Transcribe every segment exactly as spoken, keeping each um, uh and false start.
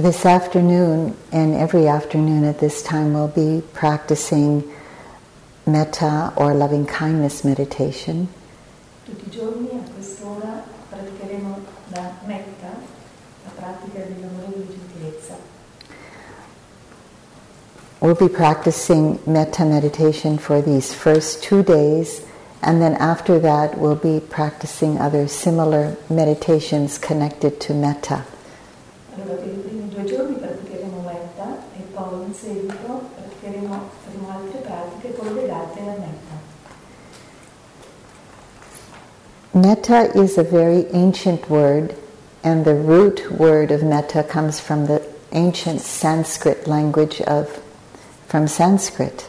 This afternoon and every afternoon at this time we'll be practicing metta or loving kindness meditation. Tutti i giorni a quest'ora praticheremo la metta, la pratica dell'amore e gentilezza. We'll be practicing metta meditation for these first two days and then after that we'll be practicing other similar meditations connected to metta. Metta is a very ancient word, and the root word of metta comes from the ancient Sanskrit language of, from Sanskrit.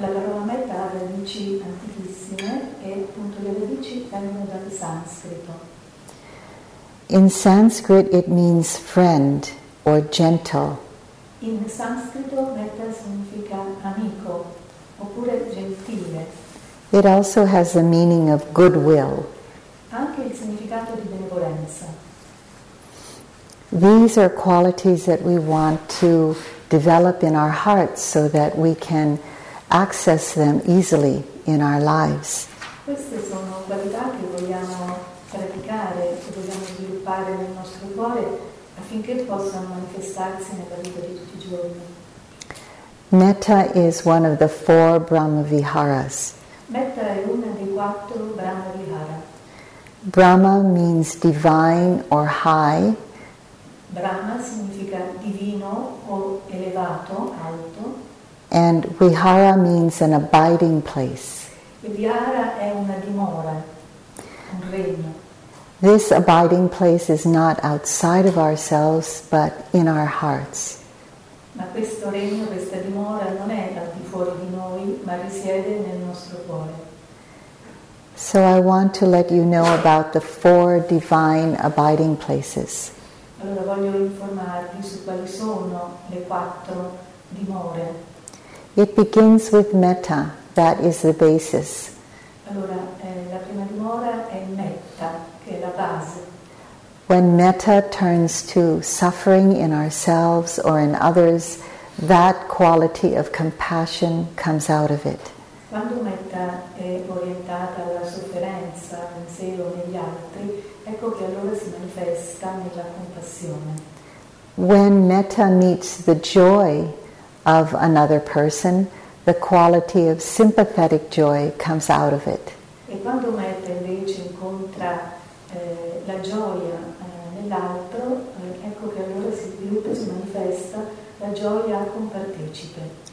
La parola metta ha radici antichissime e appunto le radici vengono dal Sanscrito. In Sanskrit it means friend or gentle. In Sanscrito metta significa amico oppure gentile. It also has the meaning of goodwill. Anche il significato di benevolenza. These are qualities that we want to develop in our hearts so that we can access them easily in our lives. Queste sono qualità che vogliamo praticare, che vogliamo sviluppare nel nostro cuore affinché possano manifestarsi nella vita di tutti i giorni. Metta is one of the four Brahma-viharas. Metta è una dei quattro Brahma-vihara. Brahma means divine or high. Brahma significa divino o elevato, alto. And vihara means an abiding place. E vihara è una dimora, un regno. This abiding place is not outside of ourselves but in our hearts. Ma questo regno, questa dimora non è al di fuori di noi, ma risiede nel nostro cuore. So I want to let you know about the four divine abiding places. Allora voglio informarvi su quali sono le quattro dimore. It begins with metta, that is the basis. Allora eh, la prima dimora è metta, che è la base. When metta turns to suffering in ourselves or in others, that quality of compassion comes out of it. Quando metta è orientata alla sofferenza in sé o negli altri, ecco che allora si manifesta nella compassione. When metta meets the joy of another person, the quality of sympathetic joy comes out of it. E quando metta invece incontra eh, la gioia nell'altro, ecco che allora si sviluppa e si manifesta la gioia compartecipe.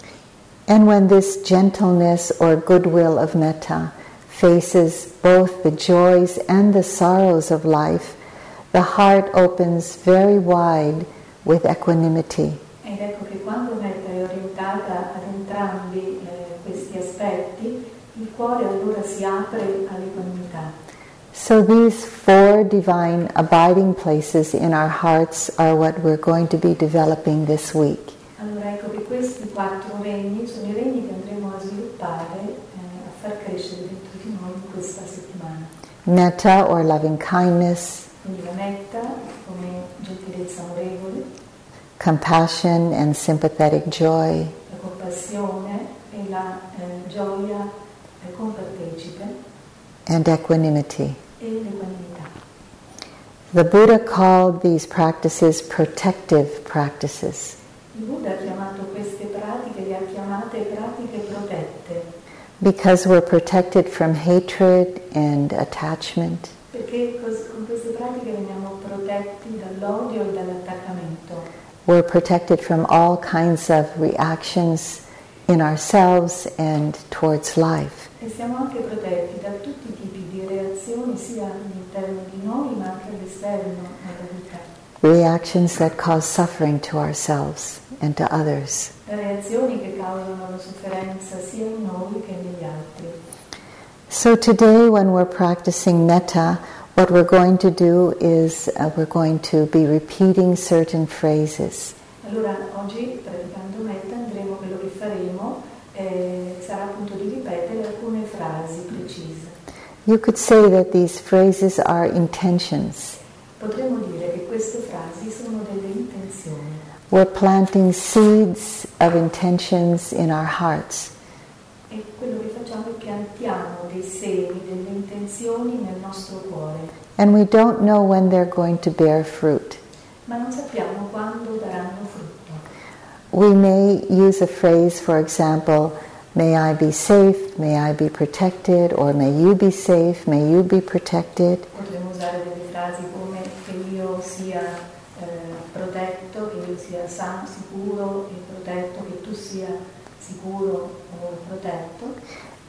And when this gentleness or goodwill of metta faces both the joys and the sorrows of life, the heart opens very wide with equanimity. Ed ecco che quando metta è orientata ad entrambi eh, questi aspetti, il cuore allora si apre all'equanimità. So these four divine abiding places in our hearts are what we're going to be developing this week. Allora ecco che questi quattro regni sono i regni che andremo a sviluppare, eh, a far crescere dentro di noi in questa settimana. Metta or loving kindness. Quindi la metta come gentilezza amorevole. Compassion and sympathetic joy. La compassione e la eh, gioia eh, compartecipe. And equanimity. The Buddha called these practices protective practices. Il Buddha ha chiamato queste pratiche, le ha chiamate pratiche protette. Because we're protected from hatred and attachment. Perché con queste pratiche veniamo protetti dall'odio e dall'attaccamento. We're protected from all kinds of reactions in ourselves and towards life. E siamo anche protetti da tutti i tipi di reazioni sia all'interno di noi ma anche all'esterno della vita. Reactions that cause suffering to ourselves and to others. Reazioni che causano la sofferenza sia in noi che negli altri. So today when we're practicing metta, what we're going to do is uh, we're going to be repeating certain phrases. Allora oggi praticando metta andremo, quello che faremo eh, sarà appunto di ripetere alcune frasi precise. You could say that these phrases are intentions. Potremmo dire che queste frasi sono delle intenzioni. We're planting seeds of intentions in our hearts. E quello che facciamo è piantiamo dei semi, delle intenzioni nel nostro cuore. And we don't know when they're going to bear fruit. Ma non sappiamo quando daranno frutto. We may use a phrase, for example, may I be safe, may I be protected, or may you be safe, may you be protected. Potremmo usare delle frasi come che io sia eh, protetto, che io sia sano, sicuro e protetto, che tu sia sicuro o protetto.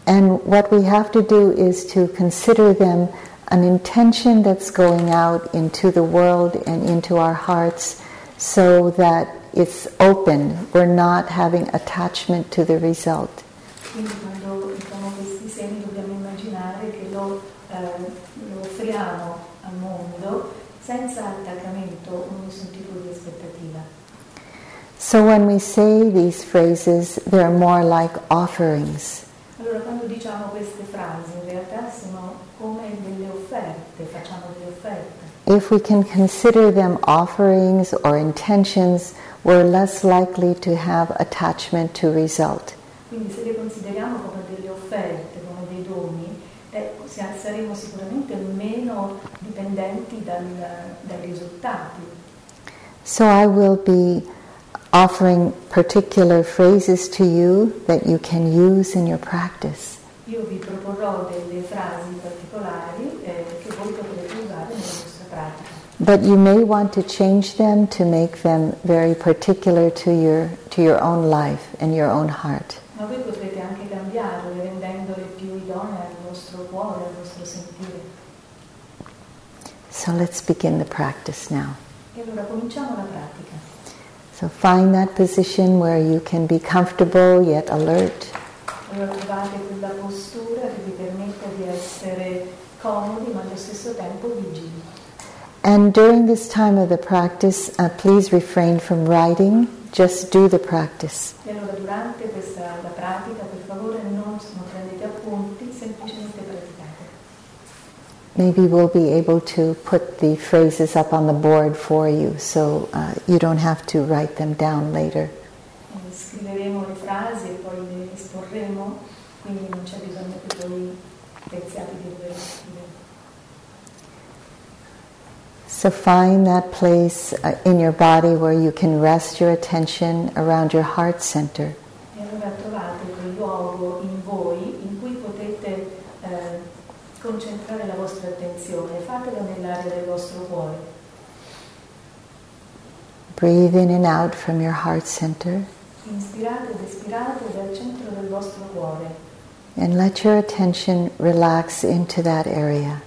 And what we have to do is to consider them an intention that's going out into the world and into our hearts so that it's open, we're not having attachment to the result. Quindi quando mettiamo questi semi dobbiamo immaginare che lo, eh, lo offriamo al mondo senza attaccamento o nessun tipo di aspettativa. So when we say these phrases, they're more like offerings. Allora quando diciamo queste frasi in realtà sono come delle offerte, facciamo delle offerte. If we can consider them offerings or intentions, we're less likely to have attachment to result. Quindi se le consideriamo come delle offerte, come dei doni, eh, saremo sicuramente meno dipendenti dal, dai risultati. So I will be offering particular phrases to you that you can use in your practice. Io vi proporrò delle frasi particolari eh, che voi potrete usare nella vostra pratica. But you may want to change them to make them very particular to your to your own life and your own heart. Ma voi potrete anche cambiarle rendendole più idonee al vostro cuore, al vostro sentire. So let's begin the practice now. E allora cominciamo la pratica. So find that position where you can be comfortable yet alert. Allora trovate quella postura che vi permetta di essere comodi ma allo stesso tempo vigili. And during this time of the practice, uh, please refrain from writing, just do the practice. E allora durante questa la pratica, per favore non prendete appunti, semplicemente praticate. Maybe we'll be able to put the phrases up on the board for you, so uh, you don't have to write them down later. E scriveremo le frasi e poi le esporremo, quindi non c'è bisogno che voi pensiate di dover scrivere. So find that place uh, in your body where you can rest your attention around your heart center. E allora trovate quel luogo in voi in cui potete eh, concentrare la vostra attenzione, fatelo nell'area del vostro cuore. Breathe in and out from your heart center. Inspirate ed espirate dal centro del vostro cuore. And let your attention relax into that area.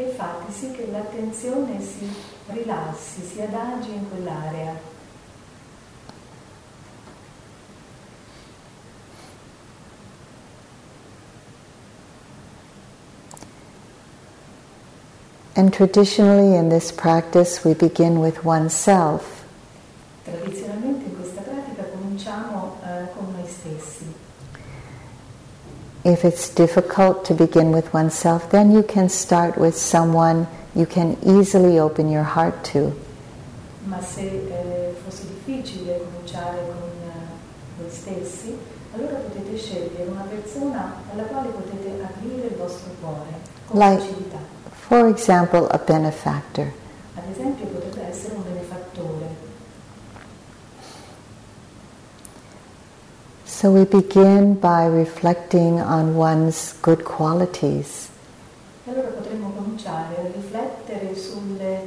E fate sì che l'attenzione si rilassi, si adagi in quell'area. And traditionally in this practice we begin with oneself. Tradizionalmente in questa pratica cominciamo uh, con noi stessi. If it's difficult to begin with oneself, then you can start with someone you can easily open your heart to. Ma se eh, fosse difficile cominciare con eh, voi stessi, allora potete scegliere una persona alla quale potete aprire il vostro cuore con like, facilità. For example, a benefactor. Ad esempio, potrebbe essere un benefattore. So we begin by reflecting on one's good qualities. Allora potremmo cominciare a riflettere sulle,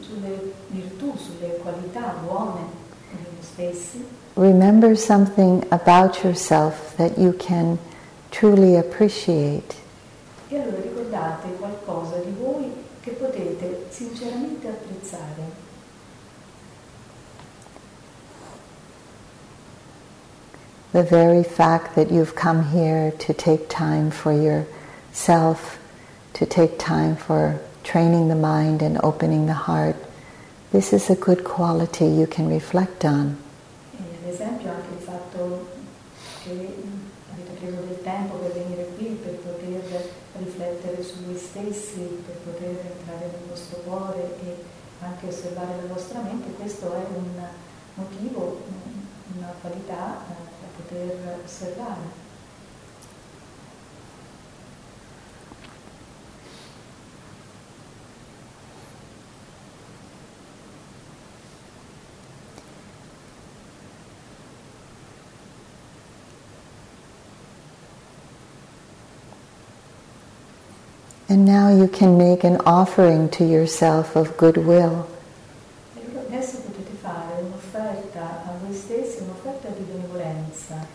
sulle virtù, sulle qualità buone di noi stessi. Remember something about yourself that you can truly appreciate. E allora ricordate qualcosa di voi che potete sinceramente apprezzare. The very fact that you've come here to take time for yourself, to take time for training the mind and opening the heart, this is a good quality you can reflect on. Ad esempio anche il fatto che avete preso del tempo per venire qui, per poter riflettere su voi stessi. stessi, per poter entrare nel vostro cuore e anche osservare la vostra mente, questo è un motivo, una qualità da poter osservare. And now you can make an offering to yourself of goodwill. Adesso potete fare un'offerta a voi stessi, un'offerta di benevolenza.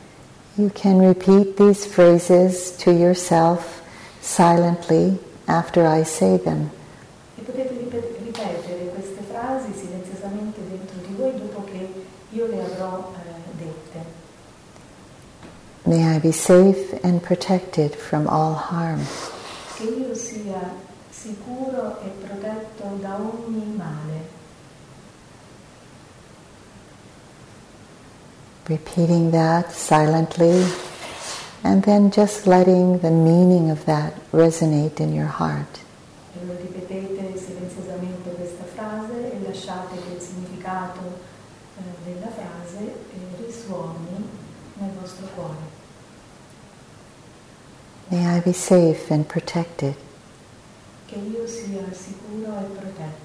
You can repeat these phrases to yourself silently after I say them. E potete ripetere queste frasi silenziosamente dentro di voi dopo che io le avrò dette. May I be safe and protected from all harm. Che io sia sicuro e protetto da ogni male. Repeating that silently and then just letting the meaning of that resonate in your heart. E lo ripetete silenziosamente questa frase e lasciate che il significato della frase risuoni nel vostro cuore. May I be safe and protected. Che io sia sicuro e protetto.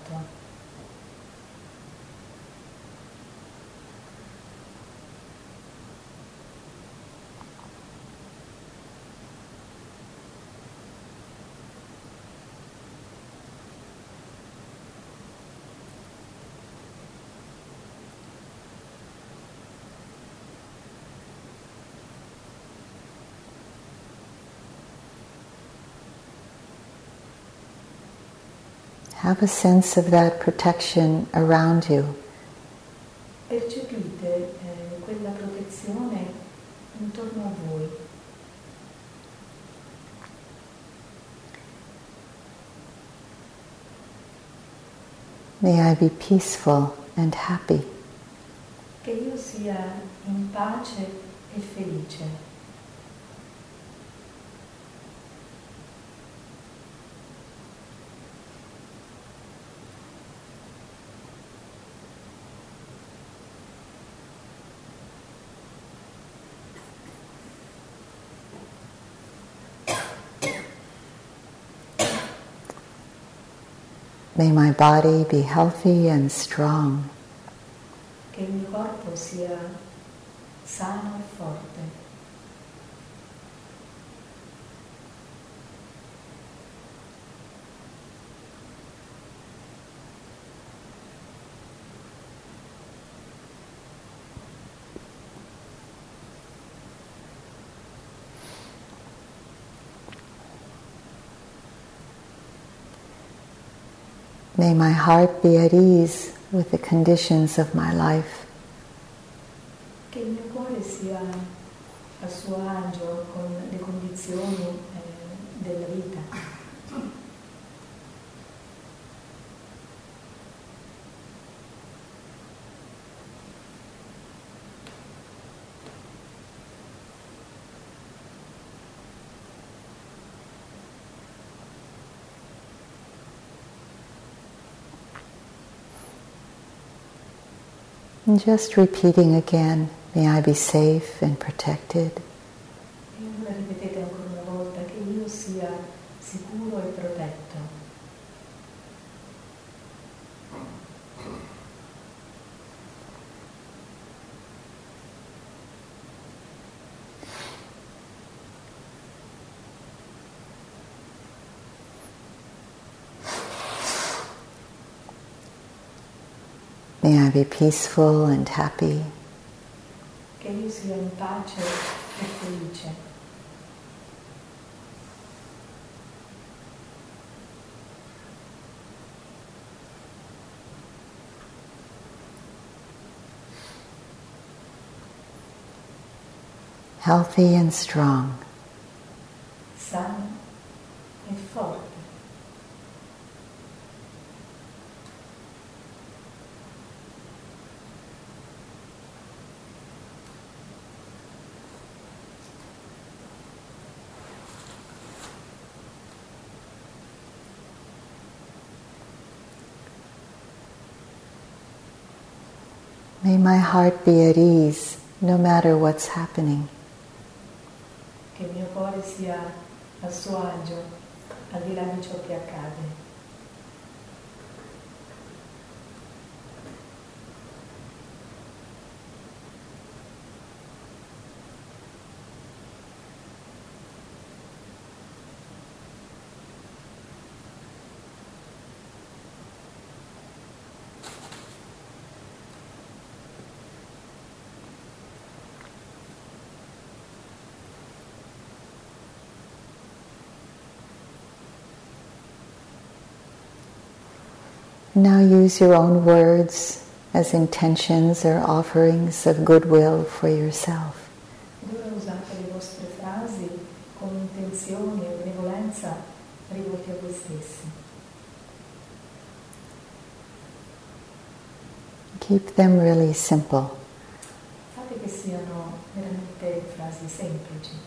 Have a sense of that protection around you. Percepite eh, quella protezione intorno a voi. May I be peaceful and happy. Che io sia in pace e felice. May my body be healthy and strong. Che il mio corpo sia sano e forte. May my heart be at ease with the conditions of my life. Che il mio cuore sia a suo agio con le condizioni eh, della vita. And just repeating again, may I be safe and protected. Ripetete ancora una volta che io sia sicuro e protetto. May I be peaceful and happy. Che io sia in pace e felice. Healthy and strong. Sano e forte. May my heart be at ease, no matter what's happening. Che il mio cuore sia a suo agio, al di là di ciò che accade. Now use your own words as intentions or offerings of goodwill for yourself. Ora usate le vostre frasi con intenzione e benevolenza rivolte a voi stessi. Keep them really simple. Fate che siano veramente frasi semplici.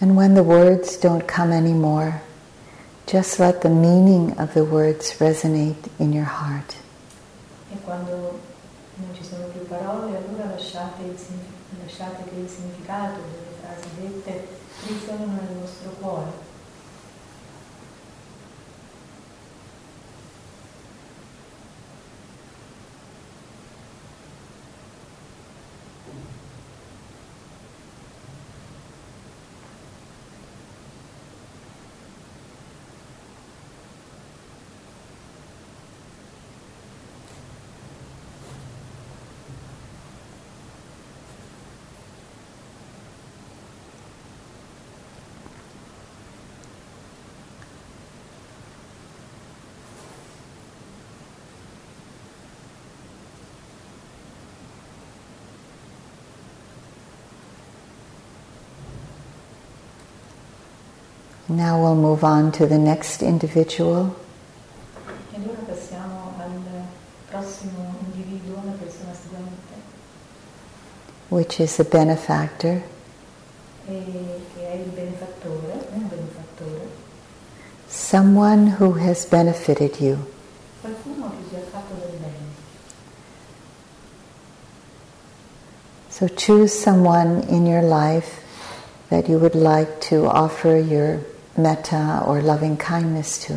And when the words don't come anymore, just let the meaning of the words resonate in your heart. E quando non ci sono più parole, allora lasciate, lasciate che il significato delle frasi dette risuonino nel vostro cuore. Now we'll move on to the next individual. E allora passiamo al prossimo individuo, la persona seguente. Which is a benefactor. E che è il benefattore, un benefattore. Someone who has benefited you. Qualcuno che ti ha fatto del bene. So choose someone in your life that you would like to offer your metta or loving kindness to.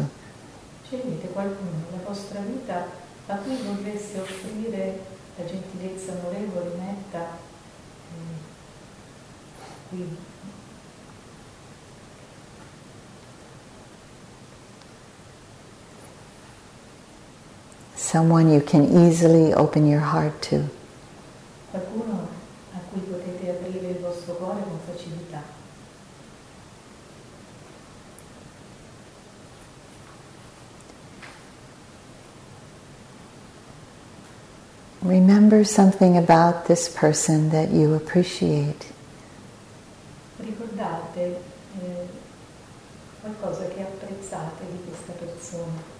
Scegliete qualcuno nella vostra vita a cui vorreste offrire la gentilezza amorevole, metta. Qui. Someone you can easily open your heart to. Qualcuno a cui potete aprire il vostro cuore con facilità. Remember something about this person that you appreciate. Ricordate eh, qualcosa che apprezzate di questa persona.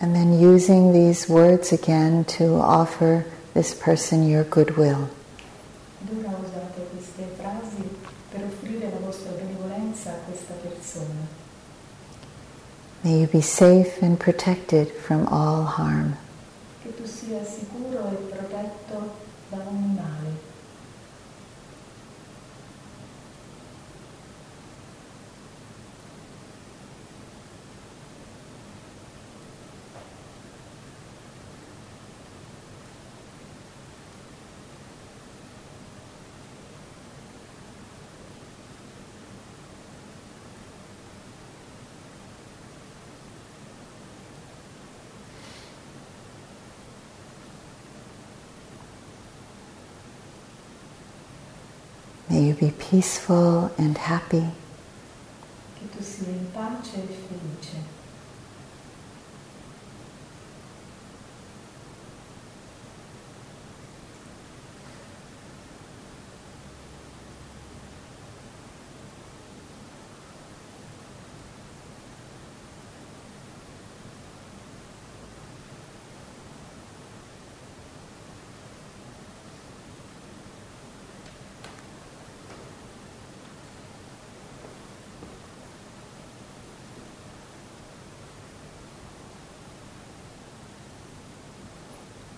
And then using these words again to offer this person your goodwill. Allora usate queste frasi per offrire la vostra benevolenza a questa persona. May you be safe and protected from all harm. che tu sia sicuro e protetto da ogni male. May you be peaceful and happy. Che tu sia in pace e felice.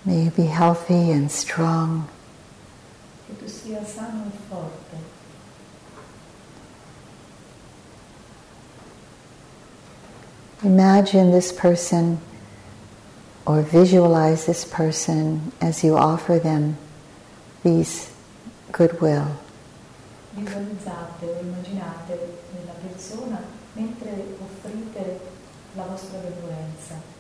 May you be healthy and strong. Che tu sia sano e forte. Imagine this person or visualize this person as you offer them these goodwill. Visualizzate o immaginate nella persona mentre offrite la vostra benevolenza.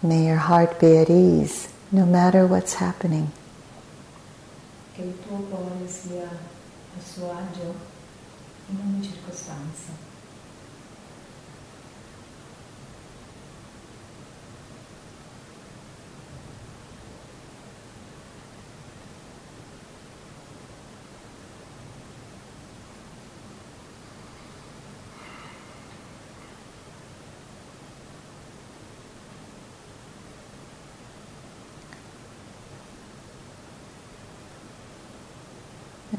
May your heart be at ease, no matter what's happening. Che il tuo cuore sia a suo agio in ogni circostanza.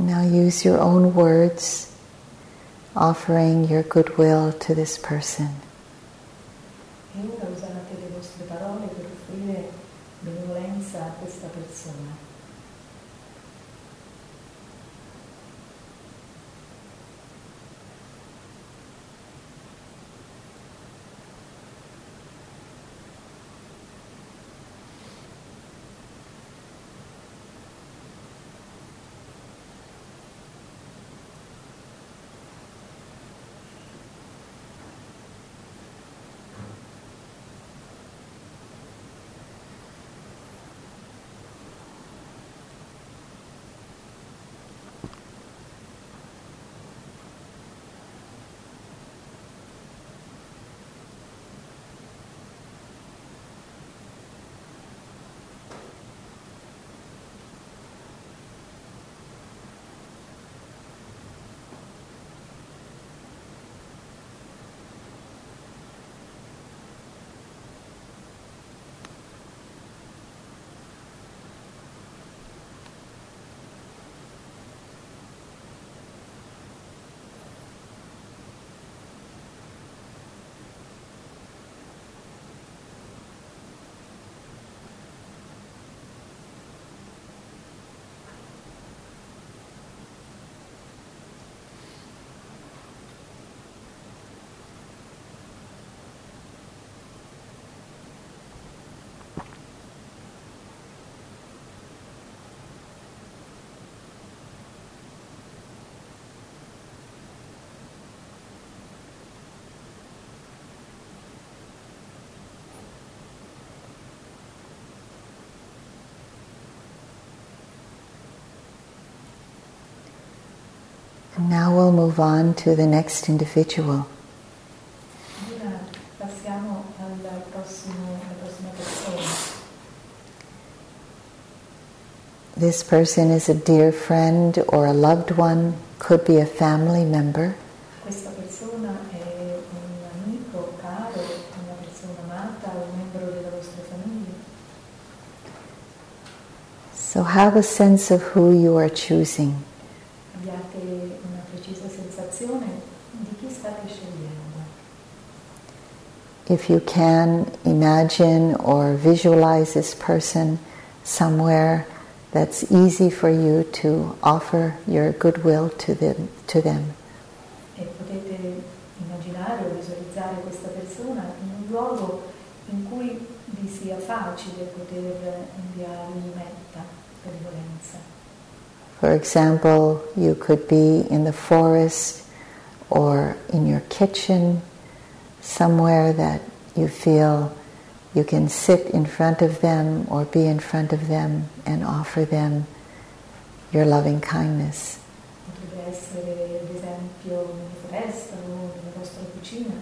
Now use your own words, offering your goodwill to this person. E ora usate le vostre parole per offrire benevolenza a questa persona. Now we'll move on to the next individual. Ora passiamo alla prossima persona. This person is a dear friend or a loved one, could be a family member. Questa persona è un amico caro, una persona amata, un membro della vostra famiglia. So have a sense of who you are choosing. Abbiate una precisa sensazione di chi state scegliendo. If you can, imagine or visualize this person somewhere that's easy for you to offer your goodwill to them. To them. E potete immaginare o visualizzare questa persona in un luogo in cui vi sia facile poter inviargli metta, benevolenza. For example, you could be in the forest or in your kitchen, somewhere that you feel you can sit in front of them or be in front of them and offer them your loving kindness. Potrebbe essere ad esempio in una foresta o nella vostra cucina,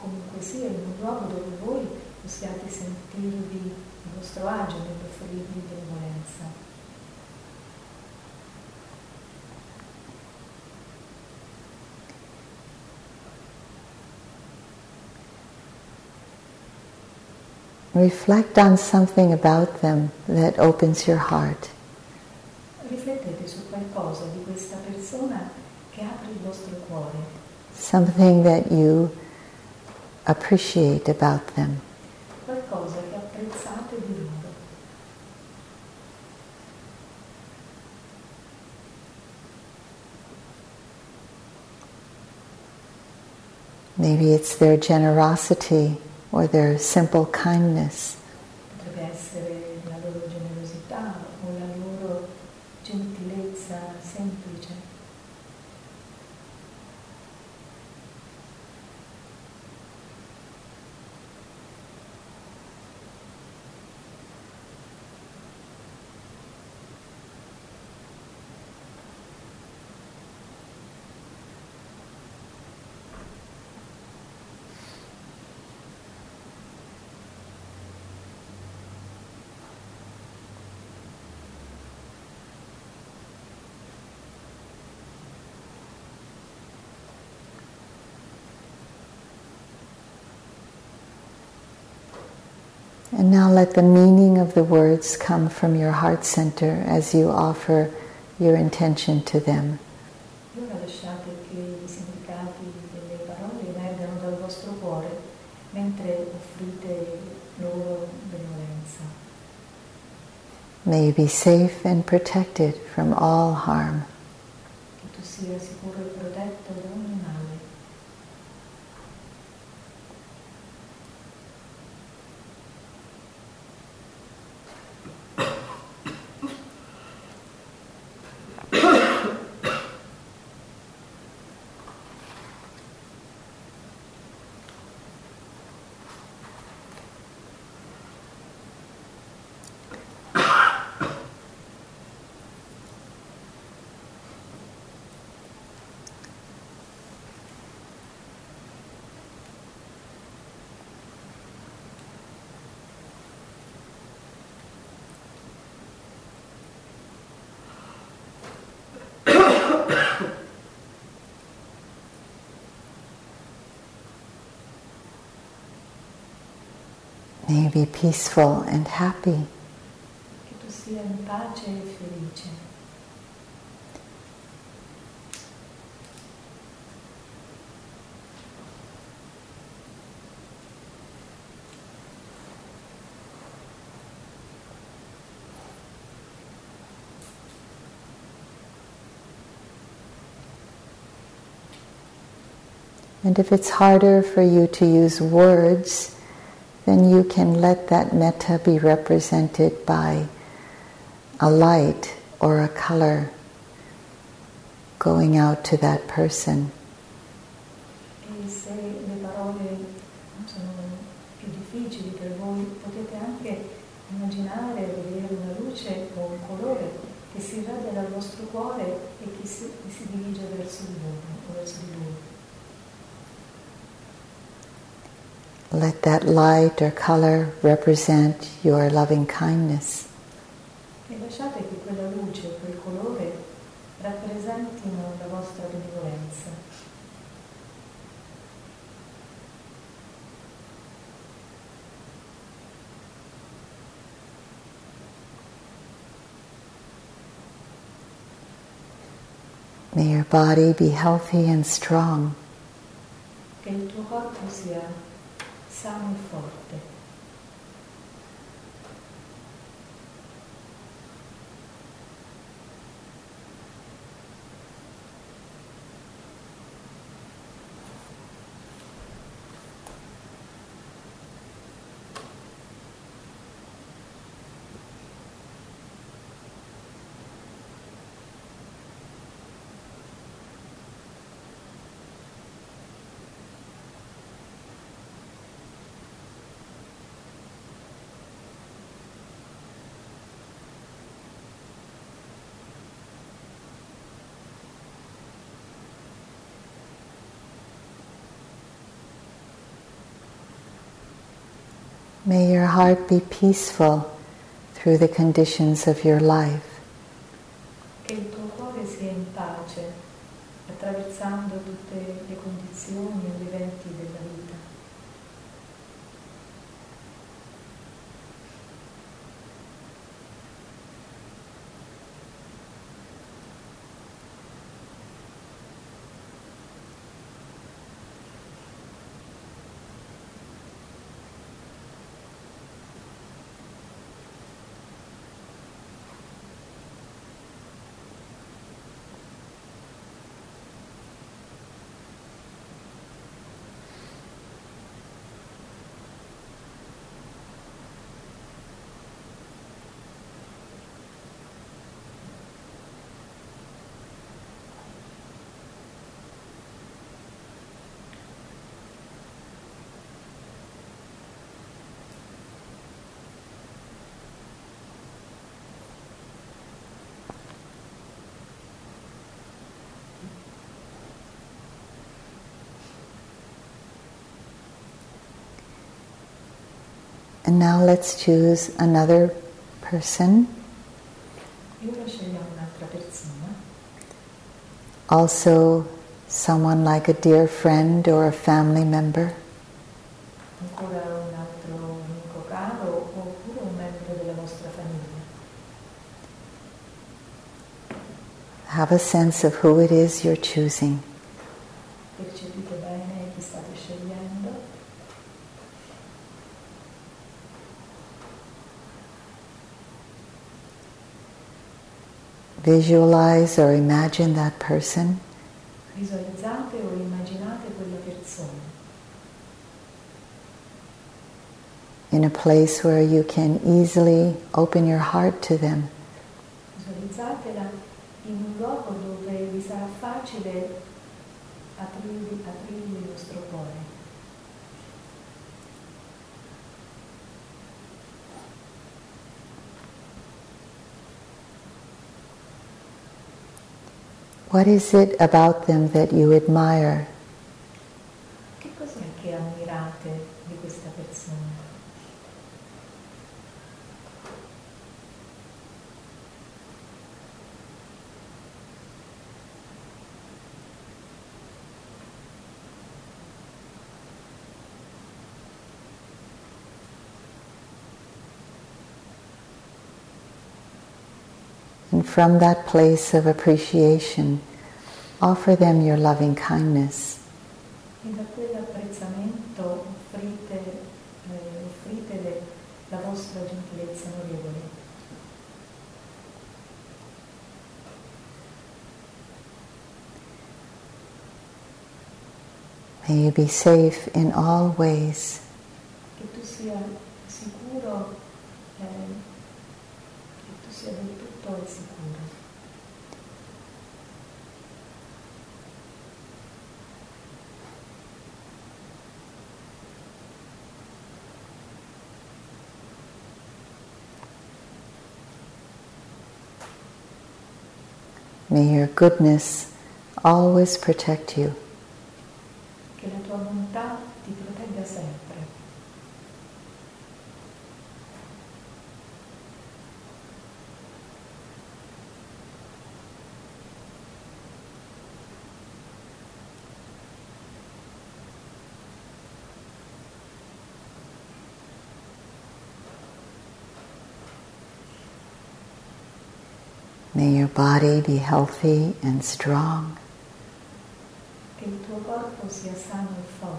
comunque sia in un luogo dove voi possiate sentirvi a vostro agio nel offrirvi benevolenza. Reflect on something about them that opens your heart. Riflettete su qualcosa di questa persona che apre il vostro cuore. Something that you appreciate about them. Qualcosa che apprezzate di loro. Maybe it's their generosity or their simple kindness. Potrebbe essere la loro generosità o la loro gentilezza semplice. And now let the meaning of the words come from your heart center as you offer your intention to them. Ora lasciate che i significati delle parole emergano dal vostro cuore mentre offrite loro benevolenza. May you be safe and protected from all harm. Che tu sia sicuro e protetto da ogni male. May be peaceful and happy. Che tu sia in pace e felice. And if it's harder for you to use words, then you can let that metta be represented by a light or a color going out to that person. E se le parole sono più difficili per voi, potete anche immaginare, vedere una luce o un colore che si irradia dal vostro cuore e che si, si dirige verso di voi, verso di voi. Let that light or color represent your loving kindness. E lasciate che quella luce May your body be healthy and strong. Che il tuo corpo sia sano e forte. May your heart be peaceful through the conditions of your life. Che il tuo cuore sia in pace attraversando tutte le condizioni e gli eventi della vita. And now let's choose another person, also someone like a dear friend or a family member. Have a sense of who it is you're choosing. Visualize or imagine that person. Visualizzate o immaginate quella persona. In a place where you can easily open your heart to them. Visualizzatela in un luogo dove vi sarà facile aprirvi, aprirvi il vostro cuore. What is it about them that you admire? Che cos'è che ammirate di questa persona? And from that place of appreciation, offer them your loving kindness. E da quell'apprezzamento offrite, eh, offritele la vostra gentilezza amorevole. May you be safe in all ways. Che tu sia sicuro, eh, che tu sia del tutto sicuro. May your goodness always protect you. Che la tua bontà ti protegga sempre. May your body be healthy and strong. Che il tuo corpo sia sano e forte.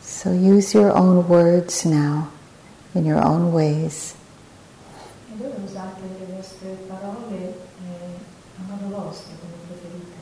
So use your own words now, in your own ways. Usate le vostre parole a modo vostro, come preferite.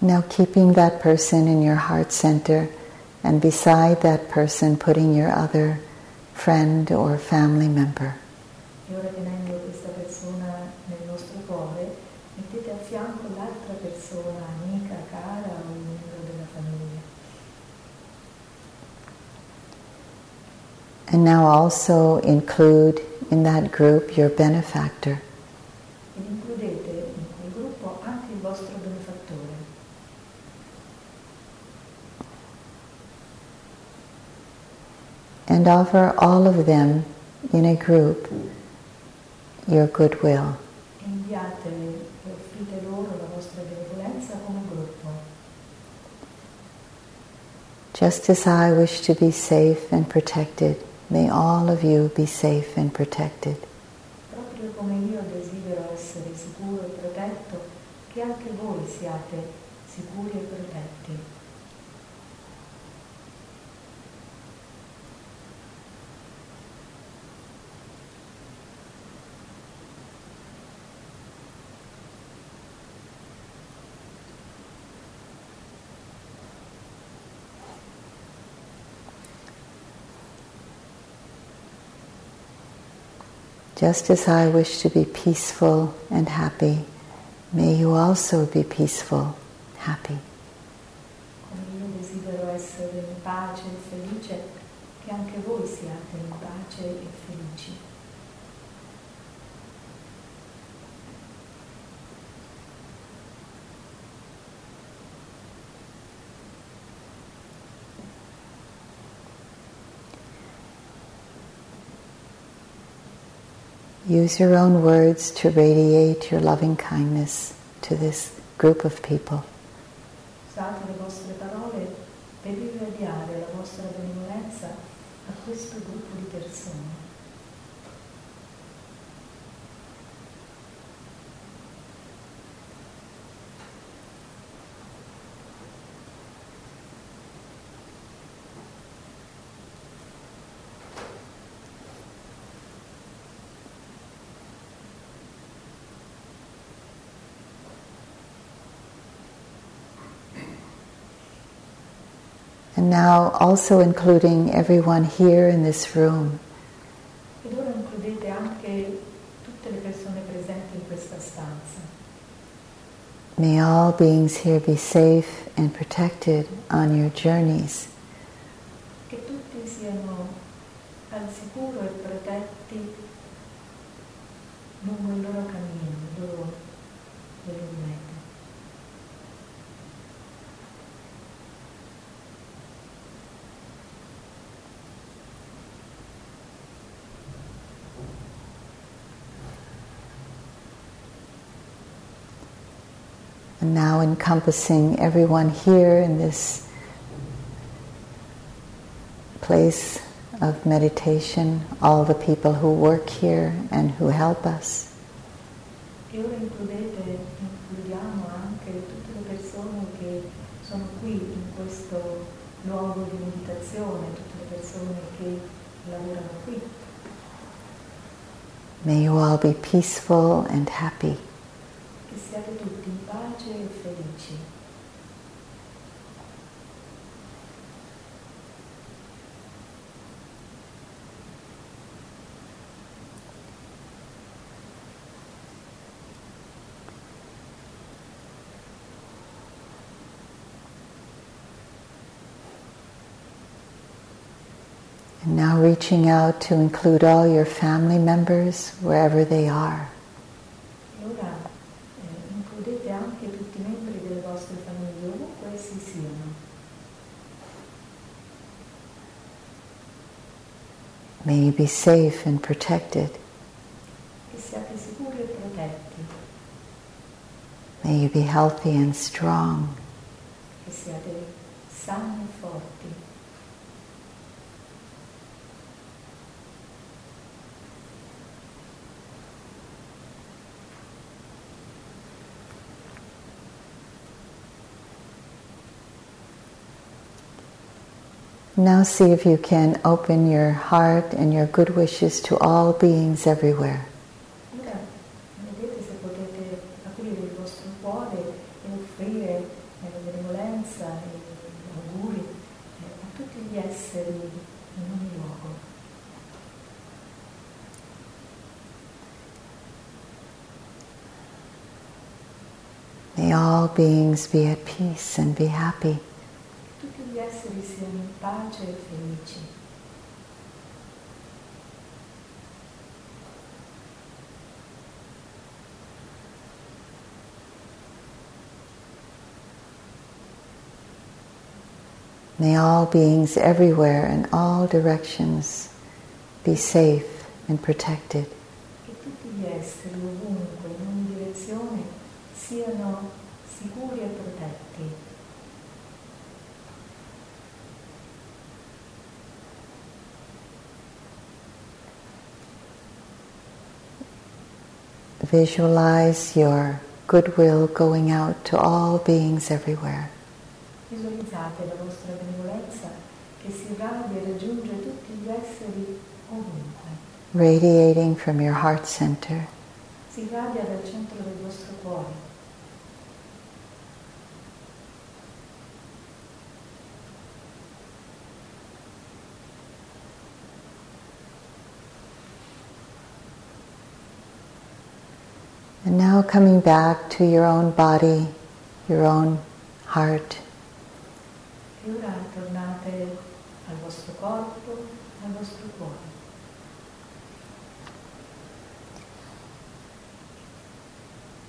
Now keeping that person in your heart center, and beside that person putting your other friend or family member. E ora tenendo questa persona nel nostro cuore, mettete a fianco l'altra persona, amica, cara o un membro della famiglia. And now also include in that group your benefactor. And offer all of them in a group your goodwill. Inviatele, offrite loro la vostra benevolenza come gruppo. Just as I wish to be safe and protected, may all of you be safe and protected. Proprio come io desidero essere sicuro e protetto, che anche voi siate sicuri e protetti. Just as I wish to be peaceful and happy, may you also be peaceful, happy. Come io desidero essere in pace e felice, che anche voi siate in pace e felici. Use your own words to radiate your loving kindness to this group of people. Usate le vostre parole per irradiare la vostra benevolenza a questo gruppo di persone. And now also including everyone here in this room. Ed ora includete anche tutte le persone presenti in questa stanza. May all beings here be safe and protected on your journeys. Che tutti siano al sicuro e protetti lungo il loro cammino, il loro, il loro meta. And now encompassing everyone here in this place of meditation, all the people who work here and who help us. E ora includete, includiamo anche tutte le persone che sono qui in questo luogo di meditazione, tutte le persone che lavorano qui. May you all be peaceful and happy. Che siate tutti in pace e felici. And now reaching out to include all your family members wherever they are. May you be safe and protected. May you be healthy and strong. Now see if you can open your heart and your good wishes to all beings everywhere. Ora vedete se potete aprire il vostro cuore e offrire benevolenza e auguri a tutti gli esseri in ogni luogo. May all beings be at peace and be happy. Gli esseri siano in pace e felici. May all beings everywhere in all directions be safe and protected. Che tutti gli esseri ovunque, in ogni direzione, siano sicuri e protetti. Visualize your goodwill going out to all beings everywhere. Visualizzate la vostra benevolenza che si radia e raggiunge tutti gli esseri ovunque. Radiating from your heart center. Si radia dal centro del vostro cuore. And now coming back to your own body, your own heart. E ora tornate al vostro corpo, al vostro cuore.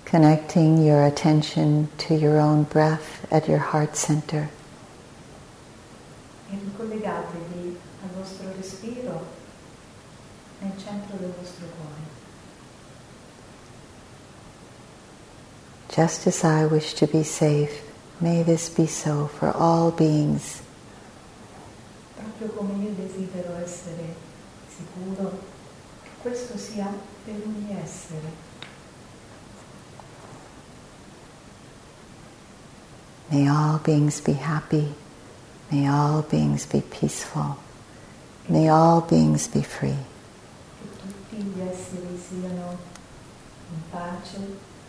Connecting your attention to your own breath at your heart center. E ricollegatevi al vostro respiro nel centro del vostro cuore. Just as I wish to be safe, may this be so for all beings. Proprio come io desidero essere sicuro, che questo sia per ogni essere. May all beings be happy. May all beings be peaceful. May all beings be free. Che tutti gli esseri siano in pace.